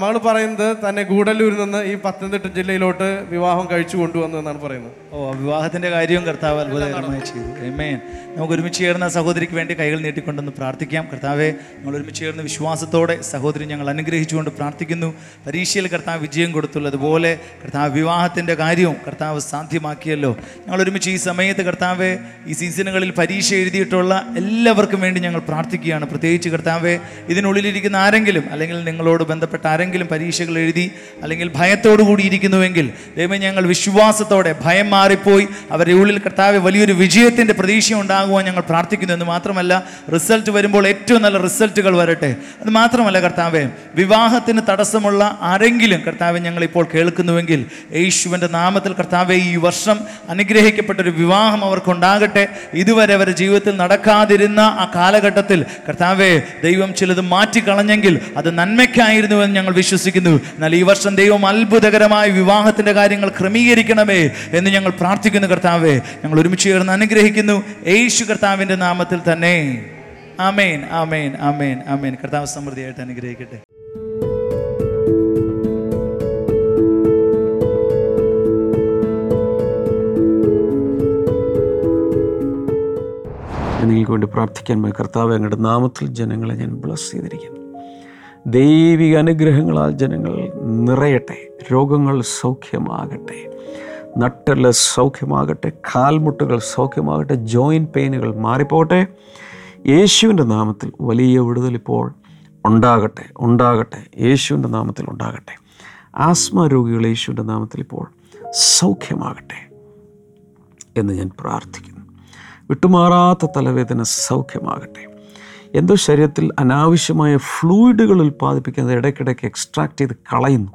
മകൾ പറയുന്നത് തന്നെ ഗൂഡല്ലൂരിൽ നിന്ന് ഈ പത്തനംതിട്ട ജില്ലയിലോട്ട് വിവാഹം കഴിച്ചു കൊണ്ടുവന്നു എന്നാണ് പറയുന്നത്. ഓ, വിവാഹത്തിൻ്റെ കാര്യവും കർത്താവ് അത്ഭുതകരമായി ചെയ്തു. ആമേൻ. നമുക്ക് ഒരുമിച്ച് ചേർന്ന സഹോദരിക്ക് വേണ്ടി കൈകൾ നീട്ടിക്കൊണ്ടൊന്ന് പ്രാർത്ഥിക്കാം. കർത്താവെ, നമ്മൾ ഒരുമിച്ച് ചേർന്ന് വിശ്വാസത്തോടെ സഹോദരി ഞങ്ങൾ അനുഗ്രഹിച്ചുകൊണ്ട് പ്രാർത്ഥിക്കുന്നു. പരീക്ഷയിൽ കർത്താവ് വിജയം കൊടുത്തുള്ളതുപോലെ കർത്താവ് വിവാഹത്തിൻ്റെ കാര്യവും കർത്താവ് സാധ്യമാക്കിയല്ലോ. ഞങ്ങൾ ഒരുമിച്ച് ഈ സമയത്ത് കർത്താവെ ഈ സീസണുകളിൽ പരീക്ഷ എഴുതിയിട്ടുള്ള എല്ലാവർക്കും വേണ്ടി ഞങ്ങൾ പ്രാർത്ഥിക്കുകയാണ്. പ്രത്യേകിച്ച് കർത്താവെ ഇതിനുള്ളിലിരിക്കുന്ന ആരെങ്കിലും അല്ലെങ്കിൽ നിങ്ങളോട് ബന്ധപ്പെട്ട ആരെങ്കിലും പരീക്ഷകൾ എഴുതി അല്ലെങ്കിൽ ഭയത്തോടു കൂടി ഇരിക്കുന്നുവെങ്കിൽ ദൈവമേ ഞങ്ങൾ വിശ്വാസത്തോടെ ഭയം മാറിപ്പോയി അവരുടെ ഉള്ളിൽ കർത്താവെ വലിയൊരു വിജയത്തിൻ്റെ പ്രതീക്ഷ ഉണ്ടാകുവാൻ ഞങ്ങൾ പ്രാർത്ഥിക്കുന്നു. എന്ന് മാത്രമല്ല റിസൾട്ട് വരുമ്പോൾ ഏറ്റവും നല്ല റിസൾട്ടുകൾ വരട്ടെ. അത് മാത്രമല്ല കർത്താവെ വിവാഹത്തിന് തടസ്സമുള്ള ആരെങ്കിലും കർത്താവെ ഞങ്ങൾ ഇപ്പോൾ കേൾക്കുന്നുവെങ്കിൽ യേശുവിൻ്റെ നാമത്തിൽ കർത്താവെ ഈ വർഷം അനുഗ്രഹിക്കപ്പെട്ടൊരു വിവാഹം അവർക്കുണ്ടാകട്ടെ. ഇതുവരെ അവരുടെ ജീവിതത്തിൽ നടക്കാതിരുന്ന ആ കാലഘട്ടത്തിൽ കർത്താവെ ദൈവം ചിലത് മാറ്റിക്കളഞ്ഞെങ്കിൽ അത് നന്മയ്ക്കായിരുന്നു എന്ന് ഞങ്ങൾ വിശ്വസിക്കുന്നു. എന്നാൽ ഈ വർഷം ദൈവം അത്ഭുതകരമായ വിവാഹത്തിൻ്റെ കാര്യങ്ങൾ ക്രമീകരിക്കണമേ എന്ന് ഞങ്ങൾ പ്രാർത്ഥിക്കുന്നു. കർത്താവെ ഞങ്ങൾ ഒരുമിച്ച് ചേർന്ന് അനുഗ്രഹിക്കുന്നു യേശു കർത്താവിൻ്റെ നാമത്തിൽ തന്നെ. ആമേൻ, ആമേൻ, ആമേൻ, ആമേൻ. കർത്താവ് സമൃദ്ധിയായിട്ട് അനുഗ്രഹിക്കട്ടെ. നിങ്ങൾക്ക് വേണ്ടി പ്രാർത്ഥിക്കാൻ കർത്താവ് അങ്ങയുടെ നാമത്തിൽ ജനങ്ങളെ ഞാൻ ബ്ലസ് ചെയ്തിരിക്കുന്നു. ദൈവിക അനുഗ്രഹങ്ങളാൽ ജനങ്ങൾ നിറയട്ടെ. രോഗങ്ങൾ സൗഖ്യമാകട്ടെ, നട്ടെല്ല് സൗഖ്യമാകട്ടെ, കാൽമുട്ടുകൾ സൗഖ്യമാകട്ടെ, ജോയിൻറ്റ് പെയിനുകൾ മാറിപ്പോകട്ടെ. യേശുവിൻ്റെ നാമത്തിൽ വലിയ വിടുതൽ ഇപ്പോൾ ഉണ്ടാകട്ടെ, ഉണ്ടാകട്ടെ, യേശുവിൻ്റെ നാമത്തിൽ ഉണ്ടാകട്ടെ. ആസ്മ രോഗികൾ യേശുവിൻ്റെ നാമത്തിൽ ഇപ്പോൾ സൗഖ്യമാകട്ടെ എന്ന് ഞാൻ പ്രാർത്ഥിക്കുന്നു. വിട്ടുമാറാത്ത തലവേദന സൗഖ്യമാകട്ടെ. എന്തോ ശരീരത്തിൽ അനാവശ്യമായ ഫ്ലൂയിഡുകൾ ഉൽപ്പാദിപ്പിക്കുന്നത് ഇടയ്ക്കിടയ്ക്ക് എക്സ്ട്രാക്ട് ചെയ്ത് കളയുന്നു.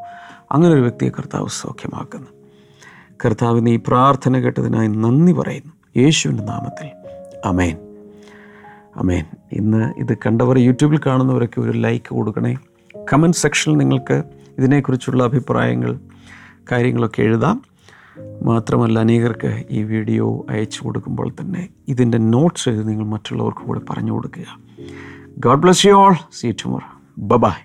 അങ്ങനൊരു വ്യക്തിയെ കർത്താവ് സൗഖ്യമാക്കുന്നു. കർത്താവിന് ഈ പ്രാർത്ഥന കേട്ടതിനായി നന്ദി പറയുന്നു യേശുവിൻ്റെ നാമത്തിൽ. അമേൻ, അമേൻ. ഇന്ന് ഇത് കണ്ടവർ, യൂട്യൂബിൽ കാണുന്നവരൊക്കെ ഒരു ലൈക്ക് കൊടുക്കണേ. കമൻറ്റ് സെക്ഷനിൽ നിങ്ങൾക്ക് ഇതിനെക്കുറിച്ചുള്ള അഭിപ്രായങ്ങൾ കാര്യങ്ങളൊക്കെ എഴുതാം. മാത്രമല്ല അനേകർക്ക് ഈ വീഡിയോ അയച്ചു കൊടുക്കുമ്പോൾ തന്നെ ഇതിൻ്റെ നോട്ട്സ് എഴുതി നിങ്ങൾ മറ്റുള്ളവർക്ക് കൂടെ പറഞ്ഞു കൊടുക്കുക. God bless you all. See you tomorrow. Bye-bye.